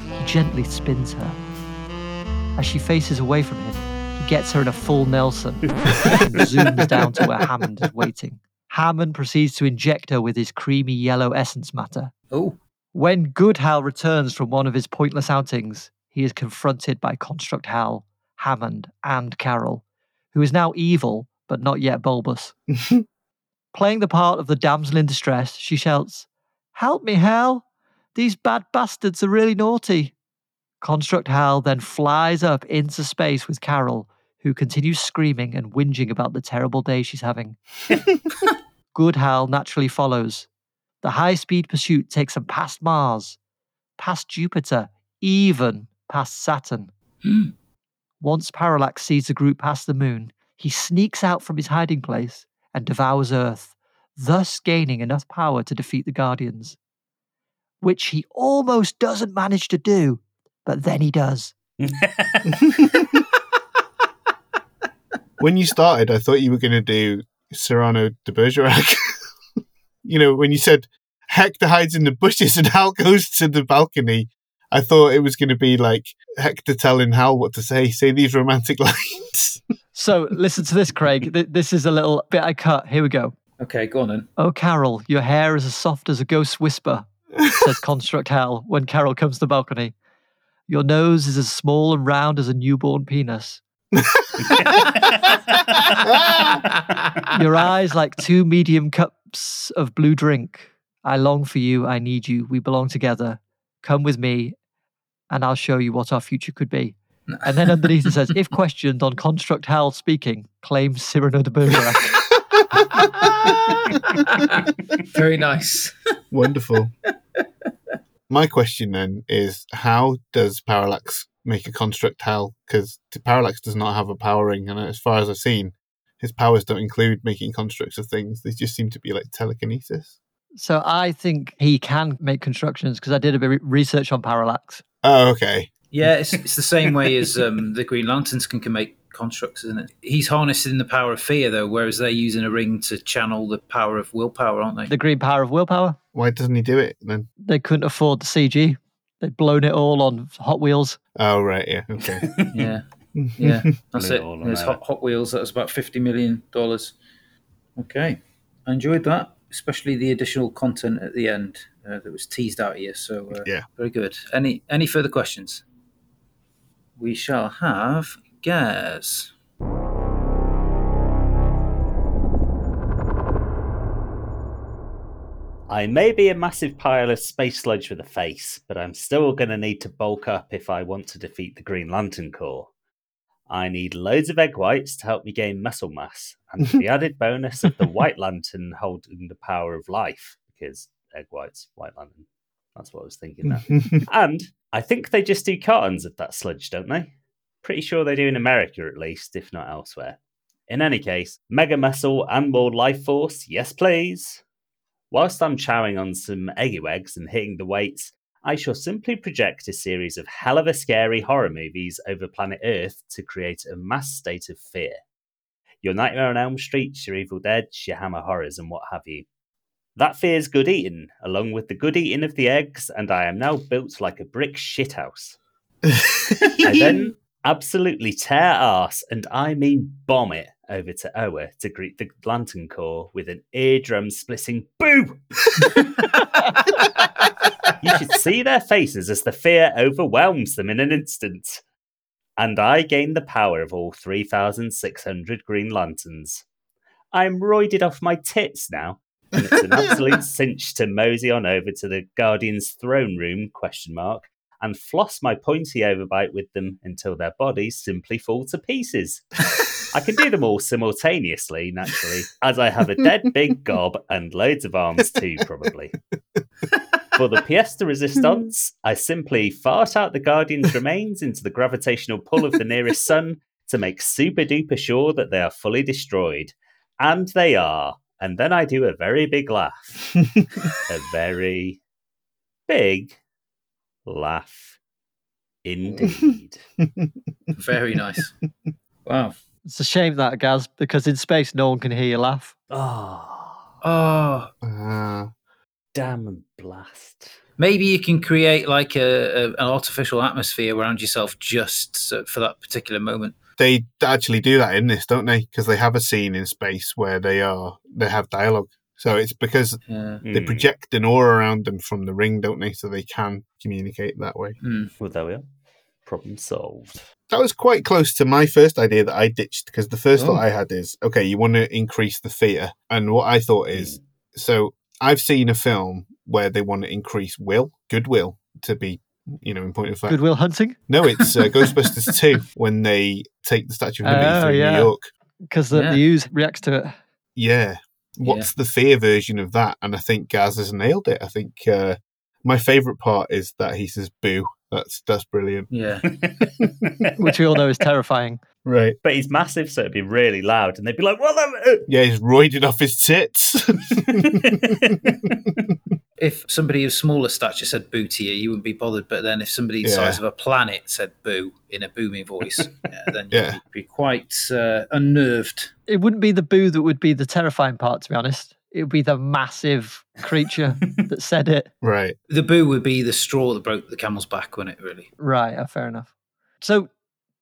He gently spins her. As she faces away from him, he gets her in a full Nelson and zooms down to where Hammond is waiting. Hammond proceeds to inject her with his creamy yellow essence matter. Oh. When Good Hal returns from one of his pointless outings, he is confronted by Construct Hal, Hammond, and Carol, who is now evil, but not yet bulbous. Playing the part of the damsel in distress, she shouts, "Help me, Hal! These bad bastards are really naughty!" Construct Hal then flies up into space with Carol, who continues screaming and whinging about the terrible day she's having. Good Hal naturally follows. The high-speed pursuit takes them past Mars, past Jupiter, even past Saturn. Once Parallax sees the group past the moon, he sneaks out from his hiding place and devours Earth, thus gaining enough power to defeat the Guardians. Which he almost doesn't manage to do, but then he does. When you started, I thought you were going to do Cyrano de Bergerac. You know, when you said Hector hides in the bushes and Hal goes to the balcony, I thought it was going to be like Hector telling Hal what to say, say these romantic lines. So, listen to this, Craig. This is a little bit I cut. Here we go. Okay, go on then. "Oh, Carol, your hair is as soft as a ghost's whisper," says Construct Hal when Carol comes to the balcony. "Your nose is as small and round as a newborn penis. Your eyes like two medium cups of blue drink. I long for you. I need you. We belong together. Come with me, and I'll show you what our future could be." And then underneath it says, "If questioned on Construct Hal speaking, claims Cyrano de Bergerac." Very nice. Wonderful. My question then is, how does Parallax make a Construct Hal? Because Parallax does not have a power ring, and as far as I've seen, his powers don't include making constructs of things. They just seem to be like telekinesis. So I think he can make constructions, because I did a bit of research on Parallax. Oh, okay. Yeah, it's, it's the same way as um, the Green Lanterns can, can make constructs, isn't it? He's harnessing the power of fear, though, whereas they're using a ring to channel the power of willpower, aren't they? The green power of willpower. Why doesn't he do it then? They couldn't afford the C G. They'd blown it all on Hot Wheels. Oh, right, yeah, okay. yeah, yeah, that's it. it. There's hot, hot Wheels, that was about fifty million dollars. Okay, I enjoyed that, especially the additional content at the end uh, that was teased out here, so uh, yeah. Very good. Any, any further questions? We shall have Gaz. I may be a massive pile of space sludge with a face, but I'm still going to need to bulk up if I want to defeat the Green Lantern Corps. I need loads of egg whites to help me gain muscle mass, and the added bonus of the White Lantern holding the power of life, because egg whites, White Lantern. That's what I was thinking there. And I think they just do cartons of that sludge, don't they? Pretty sure they do in America, at least, if not elsewhere. In any case, mega muscle and more life force, yes please. Whilst I'm chowing on some eggy wags and hitting the weights, I shall simply project a series of hell of a scary horror movies over planet Earth to create a mass state of fear. Your Nightmare on Elm Street, your Evil Dead, your Hammer horrors and what have you. That fear's good eating, along with the good eating of the eggs, and I am now built like a brick shithouse. I then absolutely tear arse, and I mean bomb it, over to Oa to greet the Lantern Corps with an eardrum-splitting boo! You should see their faces as the fear overwhelms them in an instant. And I gain the power of all three thousand six hundred Green Lanterns. I'm roided off my tits now. And it's an absolute cinch to mosey on over to the Guardian's throne room, question mark, and floss my pointy overbite with them until their bodies simply fall to pieces. I can do them all simultaneously, naturally, as I have a dead big gob and loads of arms too, probably. For the pièce de résistance, I simply fart out the Guardian's remains into the gravitational pull of the nearest sun, to make super duper sure that they are fully destroyed. And they are. And then I do a very big laugh. A very big laugh indeed. Very nice. Wow. It's a shame that, Gaz, because in space no one can hear you laugh. Oh. Oh. Uh, damn blast. Maybe you can create like a, a an artificial atmosphere around yourself just so, for that particular moment. They actually do that in this, don't they? Because they have a scene in space where they are they have dialogue. So it's because yeah. they mm. project an aura around them from the ring, don't they? So they can communicate that way. Mm. Well, there we are. Problem solved. That was quite close to my first idea that I ditched, because the first oh. thought I had is, okay, you want to increase the fear. And what I thought is, mm. so I've seen a film where they want to increase will, goodwill, to be, you know, in point of fact. Goodwill Hunting? No, it's uh, Ghostbusters two, when they take the Statue of Liberty oh, through yeah. New York. Because the, yeah. the ooze reacts to it. Yeah. What's yeah. the fear version of that? And I think Gaz has nailed it. I think uh, my favourite part is that he says, boo. That's that's brilliant. Yeah. Which we all know is terrifying. Right. But he's massive, so it'd be really loud. And they'd be like, what the... Yeah, he's roided off his tits. If somebody of smaller stature said boo to you, you wouldn't be bothered. But then if somebody yeah. the size of a planet said boo in a boomy voice, yeah, then yeah. you'd be quite uh, unnerved. It wouldn't be the boo that would be the terrifying part, to be honest. It would be the massive creature that said it. Right. The boo would be the straw that broke the camel's back, wouldn't it, really? Right, oh, fair enough. So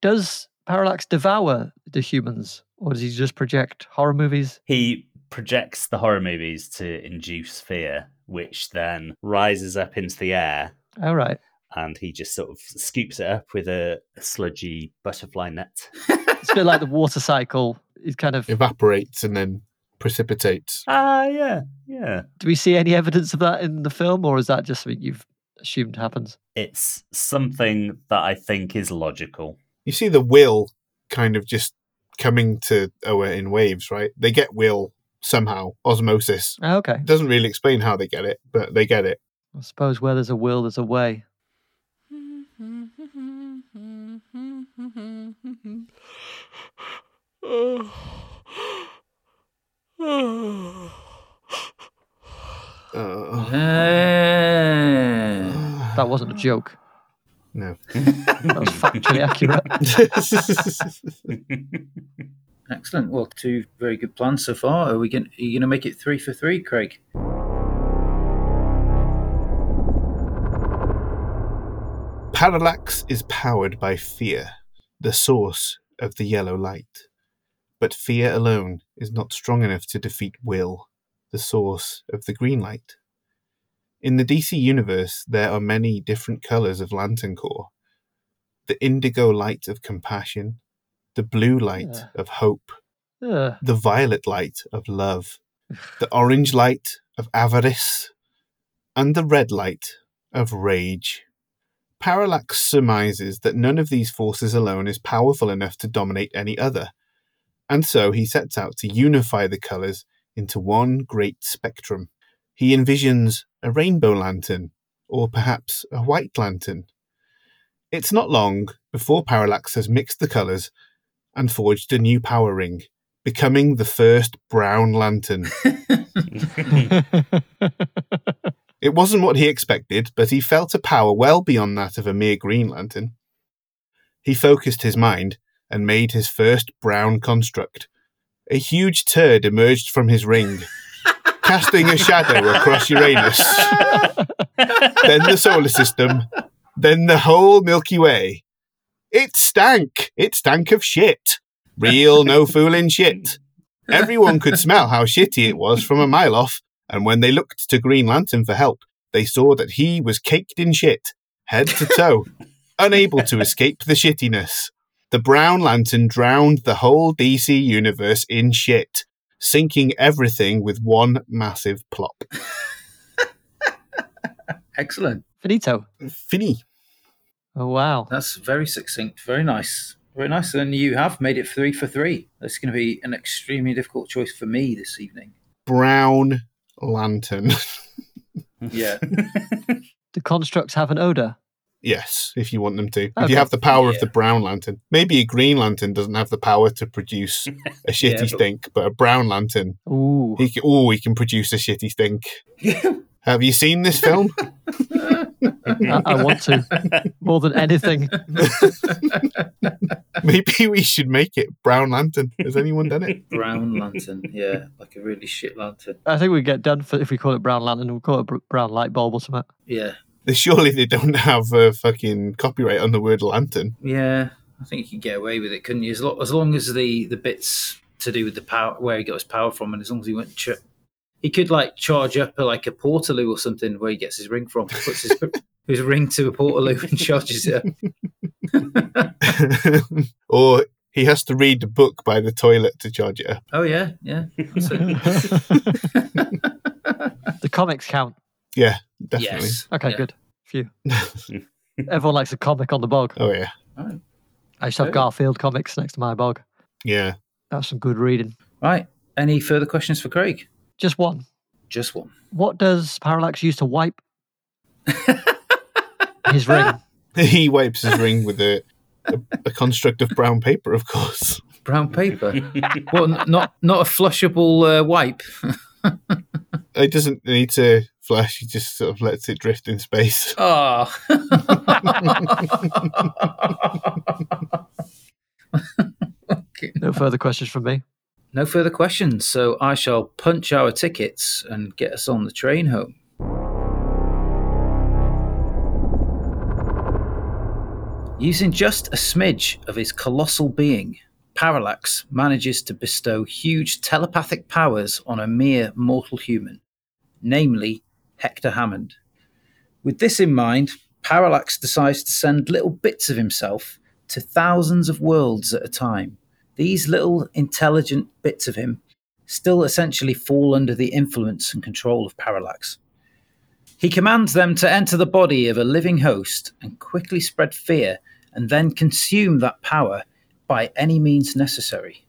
does Parallax devour the humans, or does he just project horror movies? He projects the horror movies to induce fear, which then rises up into the air. All right. And he just sort of scoops it up with a sludgy butterfly net. It's a bit like the water cycle. It kind of... evaporates and then... precipitates. Ah, uh, yeah, yeah. Do we see any evidence of that in the film, or is that just something you've assumed happens? It's something that I think is logical. You see the will kind of just coming to Oa in waves, right? They get will somehow, osmosis. Oh, okay. It doesn't really explain how they get it, but they get it. I suppose where there's a will, there's a way. Oh. Oh. Uh, that wasn't a joke. No. That was factually accurate. Excellent. Well, two very good plans so far. Are we going? Are you going to make it three for three, Craig? Parallax is powered by fear, the source of the yellow light. But fear alone is not strong enough to defeat will, the source of the green light. In the D C universe, there are many different colours of Lantern Corps. The indigo light of compassion, the blue light yeah. of hope, yeah. the violet light of love, the orange light of avarice, and the red light of rage. Parallax surmises that none of these forces alone is powerful enough to dominate any other. And so he sets out to unify the colours into one great spectrum. He envisions a rainbow lantern, or perhaps a white lantern. It's not long before Parallax has mixed the colours and forged a new power ring, becoming the first brown lantern. It wasn't what he expected, but he felt a power well beyond that of a mere green lantern. He focused his mind and made his first brown construct. A huge turd emerged from his ring, casting a shadow across Uranus, then the solar system, then the whole Milky Way. It stank. It stank of shit. Real no-fooling shit. Everyone could smell how shitty it was from a mile off, and when they looked to Green Lantern for help, they saw that he was caked in shit, head to toe, unable to escape the shittiness. The brown lantern drowned the whole D C universe in shit, sinking everything with one massive plop. Excellent. Finito. Fini. Oh, wow. That's very succinct. Very nice. Very nice. And you have made it three for three. That's going to be an extremely difficult choice for me this evening. Brown lantern. Yeah. Do constructs have an odour? Yes, if you want them to. Okay. If you have the power yeah. of the brown lantern. Maybe a green lantern doesn't have the power to produce a shitty yeah, stink, but a brown lantern, ooh, he can, ooh, he can produce a shitty stink. Have you seen this film? I, I want to. More than anything. Maybe we should make it Brown Lantern. Has anyone done it? Brown Lantern, yeah. Like a really shit lantern. I think we get done for if we call it Brown Lantern. We'll call it Brown Light Bulb or something. Yeah. Surely they don't have a fucking copyright on the word lantern. Yeah. I think you could get away with it, couldn't you? As, lo- as long as the, the bits to do with the power, where he got his power from, and as long as he went... Ch- He could like charge up a, like a Portaloo or something where he gets his ring from. He puts his, his ring to a Portaloo and charges it up. Or he has to read the book by the toilet to charge it up. Oh, yeah, yeah. The comics count. Yeah, definitely. Yes. Okay, yeah. Good. Phew. Everyone likes a comic on the bog. Oh, yeah. Right. I used to have good. Garfield comics next to my bog. Yeah. That's some good reading. Right. Any further questions for Craig? Just one. Just one. What does Parallax use to wipe his ring? He wipes his ring with a, a, a construct of brown paper, of course. Brown paper? Well, not not a flushable uh, wipe. It doesn't need to flush. He just sort of lets it drift in space. Oh. Okay. No further questions from me. No further questions, so I shall punch our tickets and get us on the train home. Using just a smidge of his colossal being, Parallax manages to bestow huge telepathic powers on a mere mortal human, namely Hector Hammond. With this in mind, Parallax decides to send little bits of himself to thousands of worlds at a time. These little intelligent bits of him still essentially fall under the influence and control of Parallax. He commands them to enter the body of a living host and quickly spread fear and then consume that power by any means necessary.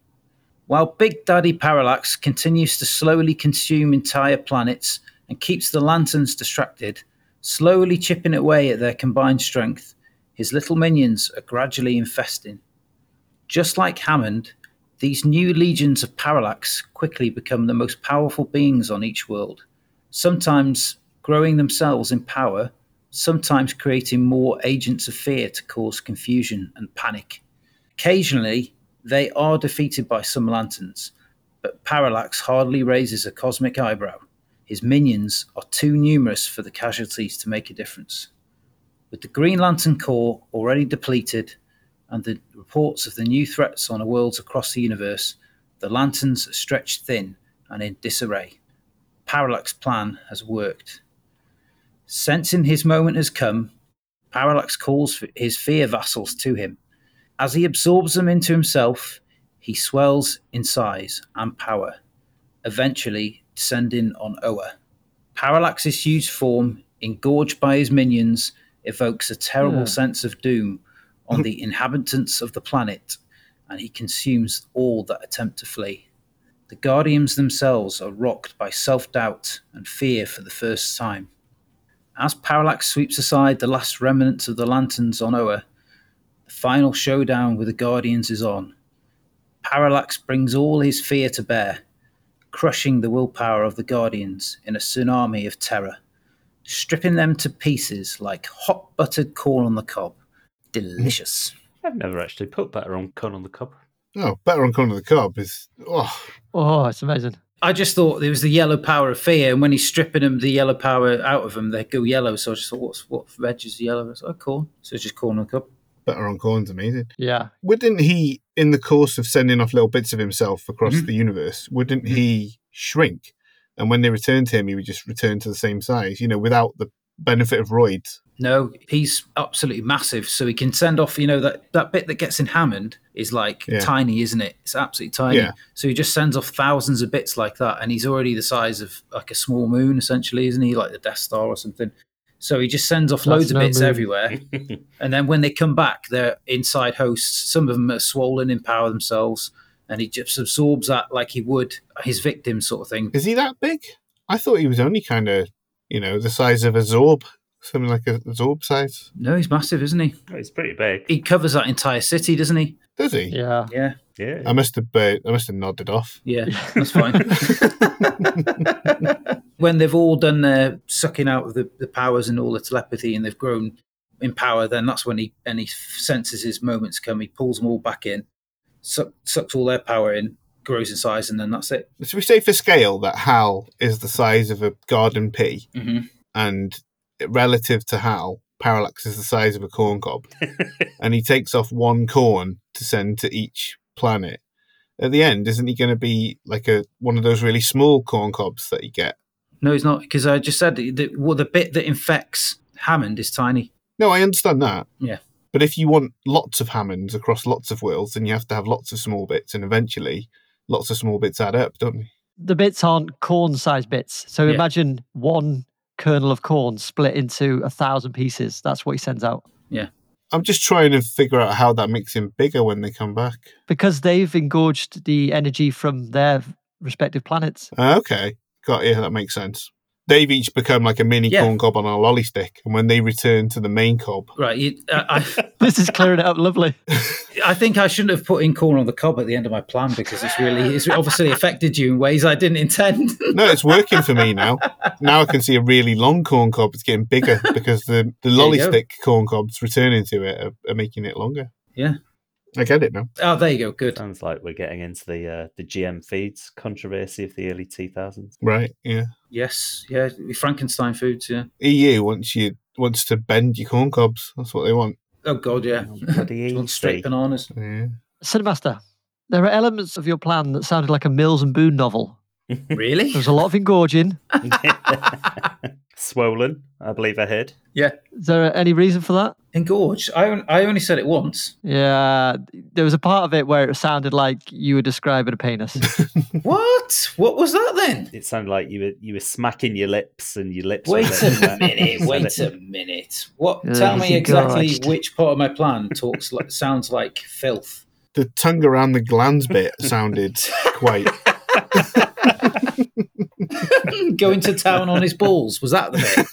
While Big Daddy Parallax continues to slowly consume entire planets and keeps the lanterns distracted, slowly chipping away at their combined strength, his little minions are gradually infesting. Just like Hammond, these new legions of Parallax quickly become the most powerful beings on each world, sometimes growing themselves in power, sometimes creating more agents of fear to cause confusion and panic. Occasionally, they are defeated by some lanterns, but Parallax hardly raises a cosmic eyebrow. His minions are too numerous for the casualties to make a difference. With the Green Lantern Corps already depleted, and the reports of the new threats on worlds across the universe, the lanterns are stretched thin and in disarray. Parallax's plan has worked. Sensing his moment has come, Parallax calls his fear vassals to him. As he absorbs them into himself, he swells in size and power, eventually descending on Oa. Parallax's huge form, engorged by his minions, evokes a terrible yeah. sense of doom on the inhabitants of the planet, and he consumes all that attempt to flee. The Guardians themselves are rocked by self-doubt and fear for the first time. As Parallax sweeps aside the last remnants of the lanterns on Oa, the final showdown with the Guardians is on. Parallax brings all his fear to bear, crushing the willpower of the Guardians in a tsunami of terror, stripping them to pieces like hot buttered corn on the cob. Delicious. I've never actually put butter on corn on the cob. Oh, butter on corn on the cob is... Oh, oh, it's amazing. I just thought it was the yellow power of fear, and when he's stripping them the yellow power out of them, they go yellow. So I just thought, what's, what veg is yellow? It's like corn. So it's just corn on the cob. Butter on corn's amazing. Yeah. Wouldn't he, in the course of sending off little bits of himself across mm-hmm. the universe, wouldn't mm-hmm. he shrink? And when they returned to him, he would just return to the same size, you know, without the benefit of roids. No, he's absolutely massive, so he can send off, you know, that, that bit that gets in Hammond is like yeah. tiny, isn't it? It's absolutely tiny. Yeah. So he just sends off thousands of bits like that, and he's already the size of like a small moon, essentially, isn't he? Like the Death Star or something. So he just sends off That's loads no of bits moon. Everywhere, and then when they come back, they're inside hosts. Some of them are swollen in power themselves, and he just absorbs that like he would his victim sort of thing. Is he that big? I thought he was only kind of, you know, the size of a Zorb. something like a orb size? No, he's massive, isn't he? Oh, he's pretty big. He covers that entire city, doesn't he? Does he? Yeah. Yeah. Yeah. I must have uh, I must have nodded off. Yeah, that's fine. When they've all done their sucking out of the, the powers and all the telepathy, and they've grown in power, then that's when he and he senses his moments come. He pulls them all back in, suck, sucks all their power in, grows in size, and then that's it. So we say for scale that Hal is the size of a garden pea, mm-hmm. and relative to Hal, Parallax is the size of a corn cob, and he takes off one corn to send to each planet. At the end, isn't he going to be like a one of those really small corn cobs that you get? No, he's not, because I just said that the, well, the bit that infects Hammond is tiny. No, I understand that. Yeah. But if you want lots of Hammonds across lots of worlds, then you have to have lots of small bits, and eventually lots of small bits add up, don't they? The bits aren't corn-sized bits. So yeah. Imagine one kernel of corn split into a thousand pieces. That's what he sends out. Yeah. I'm just trying to figure out how that makes him bigger when they come back. Because they've engorged the energy from their respective planets. Uh, okay. Got it. Yeah, that makes sense. They've each become like a mini yeah. corn cob on a lolly stick, and when they return to the main cob... Right. You, uh, I, this is clearing it up lovely. I think I shouldn't have put in corn on the cob at the end of my plan, because it's really, it's obviously affected you in ways I didn't intend. No, it's working for me now. Now I can see a really long corn cob. It's getting bigger because the, the lolly stick corn cobs returning to it are, are making it longer. Yeah. I get it now. Oh, there you go. Good. Sounds like we're getting into the uh, the G M feeds controversy of the early two thousands. Right, yeah. Yes, yeah. Frankenstein foods, yeah. E U wants you wants to bend your corn cobs. That's what they want. Oh, God, yeah. Oh, straight bananas. Yeah. Cinemaster, there are elements of your plan that sounded like a Mills and Boon novel. Really? There's a lot of engorging. Swollen, I believe I heard. Yeah. Is there any reason for that? Engorged? I, I only said it once. Yeah. There was a part of it where it sounded like you were describing a penis. What? What was that then? It sounded like you were you were smacking your lips and your lips. Wait a minute. minute. Wait a minute. What? Yeah, tell me exactly engorged. Which part of my plan talks like, sounds like filth. The tongue around the glands bit sounded quite... Going to town on his balls, was that the bit?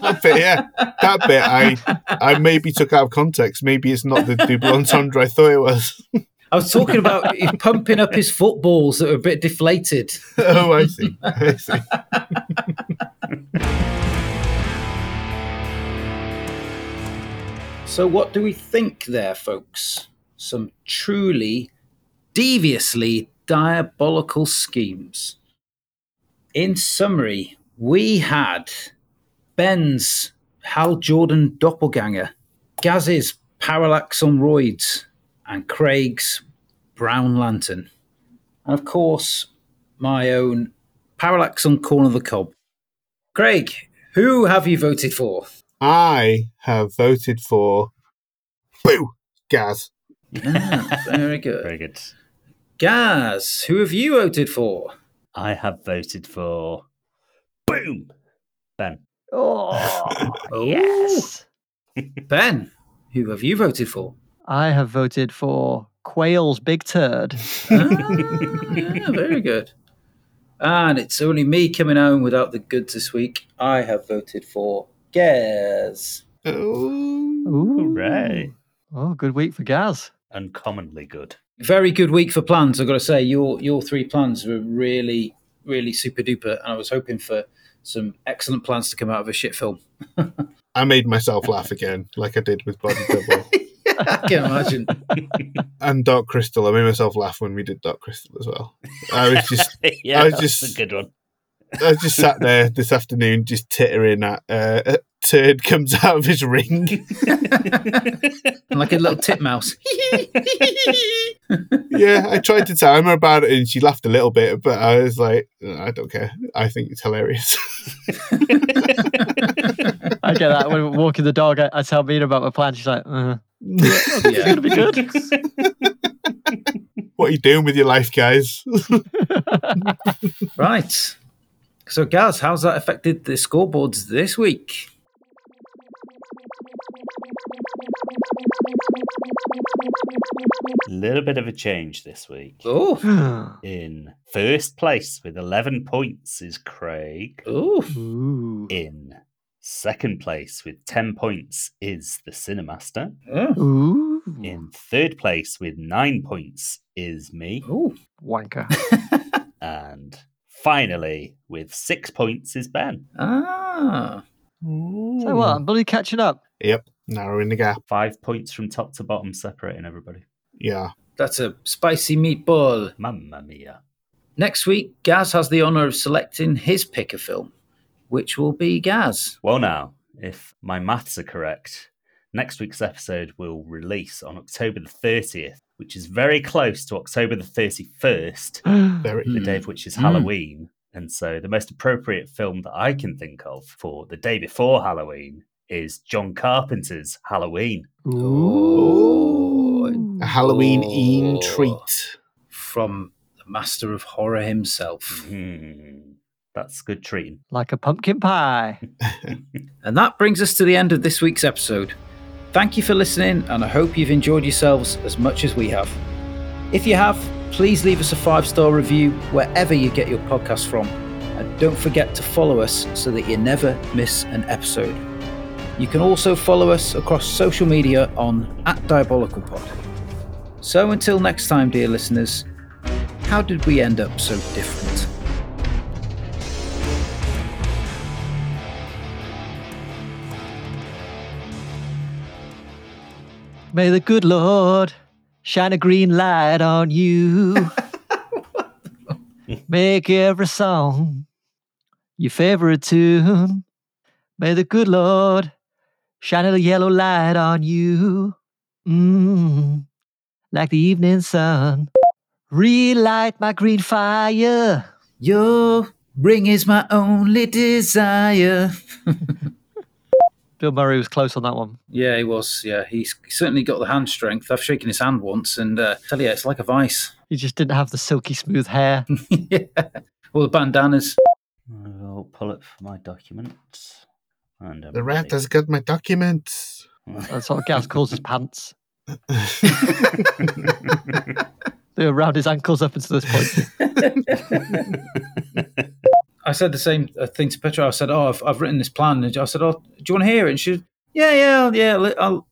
That bit, yeah. That bit I I maybe took out of context. Maybe it's not the double entendre I thought it was. I was talking about pumping up his footballs that were a bit deflated. Oh, I see. I see. So what do we think there, folks? Some truly deviously diabolical schemes. In summary, we had Ben's Hal Jordan doppelganger, Gaz's Parallax on roids, and Craig's Brown Lantern. And of course, my own Parallax on corn of the cob. Craig, who have you voted for? I have voted for... Boo! Gaz. Ah, very good. Very good. Gaz, who have you voted for? I have voted for, boom, Ben. Oh, yes. Ben, who have you voted for? I have voted for Quail's Big Turd. Ah, yeah, very good. And it's only me coming home without the goods this week. I have voted for Gaz. Ooh. Ooh. Hooray. Oh, good week for Gaz. Uncommonly good. Very good week for plans, I've got to say. Your your three plans were really, really super duper, and I was hoping for some excellent plans to come out of a shit film. I made myself laugh again, like I did with Body Double. Yeah, I can imagine. And Dark Crystal. I made myself laugh when we did Dark Crystal as well. I was just, yeah, I was that's just a good one. I just sat there this afternoon, just tittering at uh, a turd comes out of his ring, like a little titmouse. Yeah, I tried to tell her about it and she laughed a little bit, but I was like, no, I don't care. I think it's hilarious. I get that. When walking the dog, I, I tell Mina about my plan. She's like, uh-huh. It's yeah. going to be good. What are you doing with your life, guys? Right. So, Gaz, how's that affected the scoreboards this week? A little bit of a change this week. Oh. In first place with eleven points is Craig. Ooh. In Second place with ten points is The Cinemaster. Ooh. In third place with nine points is me. Ooh, wanker. And finally, with six points is Ben. Ah. Ooh. So what, I'm bloody catching up. Yep, narrowing the gap. Five points from top to bottom separating everybody. Yeah. That's a spicy meatball. Mamma mia. Next week, Gaz has the honour of selecting his pick a film, which will be Gaz. Well now, if my maths are correct, next week's episode will release on October the thirtieth, which is very close to October the thirty-first, the day of which is Halloween. Mm. And so the most appropriate film that I can think of for the day before Halloween is John Carpenter's Halloween. Ooh. A Halloween-ing treat. From the master of horror himself. Mm. That's good treating. Like a pumpkin pie. And that brings us to the end of this week's episode. Thank you for listening, and I hope you've enjoyed yourselves as much as we have. If you have, please leave us a five-star review wherever you get your podcast from. And don't forget to follow us so that you never miss an episode. You can also follow us across social media on at DiabolicalPod. So until next time, dear listeners, how did we end up so different? May the good Lord shine a green light on you. Make every song your favorite tune. May the good Lord shine a yellow light on you. Mm, like the evening sun. Relight my green fire. Your ring is my only desire. Bill Murray was close on that one. Yeah, he was. Yeah, he's certainly got the hand strength. I've shaken his hand once, and uh, I tell you, it's like a vice. He just didn't have the silky smooth hair. Yeah, all the bandanas. I'll pull up my document. And the rat ready. Has got my documents. That's what Gaz calls his pants. They're around his ankles up until this point. I said the same thing to Petra. I said, "Oh, I've, I've written this plan." And I said, "Oh, do you want to hear it?" And she, "Yeah, yeah, yeah. I'll, I'll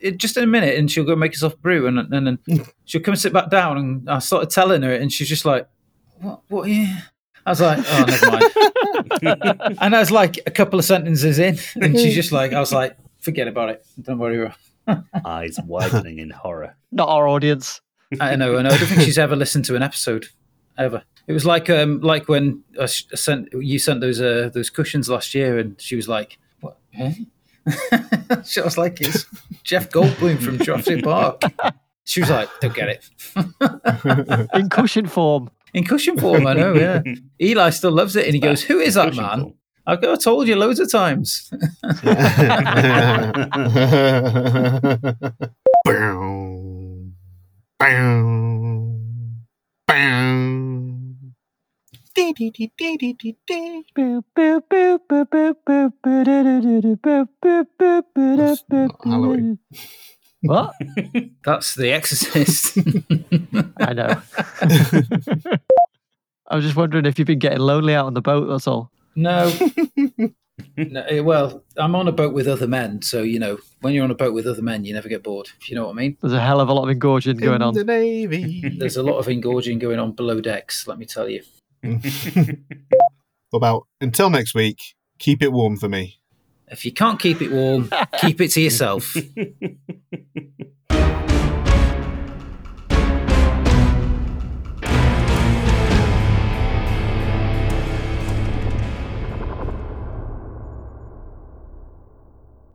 it, just in a minute." And she'll go make us off brew, and and then she'll come and sit back down. And I started telling her, and she's just like, "What? What? Yeah." I was like, "Oh, never mind." And I was like, a couple of sentences in, and she's just like, "I was like, forget about it. Don't worry." Eyes widening in horror. Not our audience. I know. I know. I don't think she's ever listened to an episode ever. It was like um, like when I sent you sent those uh, those cushions last year, and she was like, "What?" Huh? She was like, "It's Jeff Goldblum from Jurassic Park." She was like, "Don't get it." In cushion form. In cushion form, I know. Yeah, Eli still loves it, and he goes, "Who is that man?" Form. I go, "I told you loads of times." Boom! Boom! Boom! Halloween. What? That's The Exorcist. I know. I was just wondering if you've been getting lonely out on the boat, that's all. No. No, well, I'm on a boat with other men, so, you know, when you're on a boat with other men, you never get bored, if you know what I mean. There's a hell of a lot of engorging going in on. The Navy. There's a lot of engorging going on below decks, let me tell you. About until next week, keep it warm for me. If you can't keep it warm, keep it to yourself.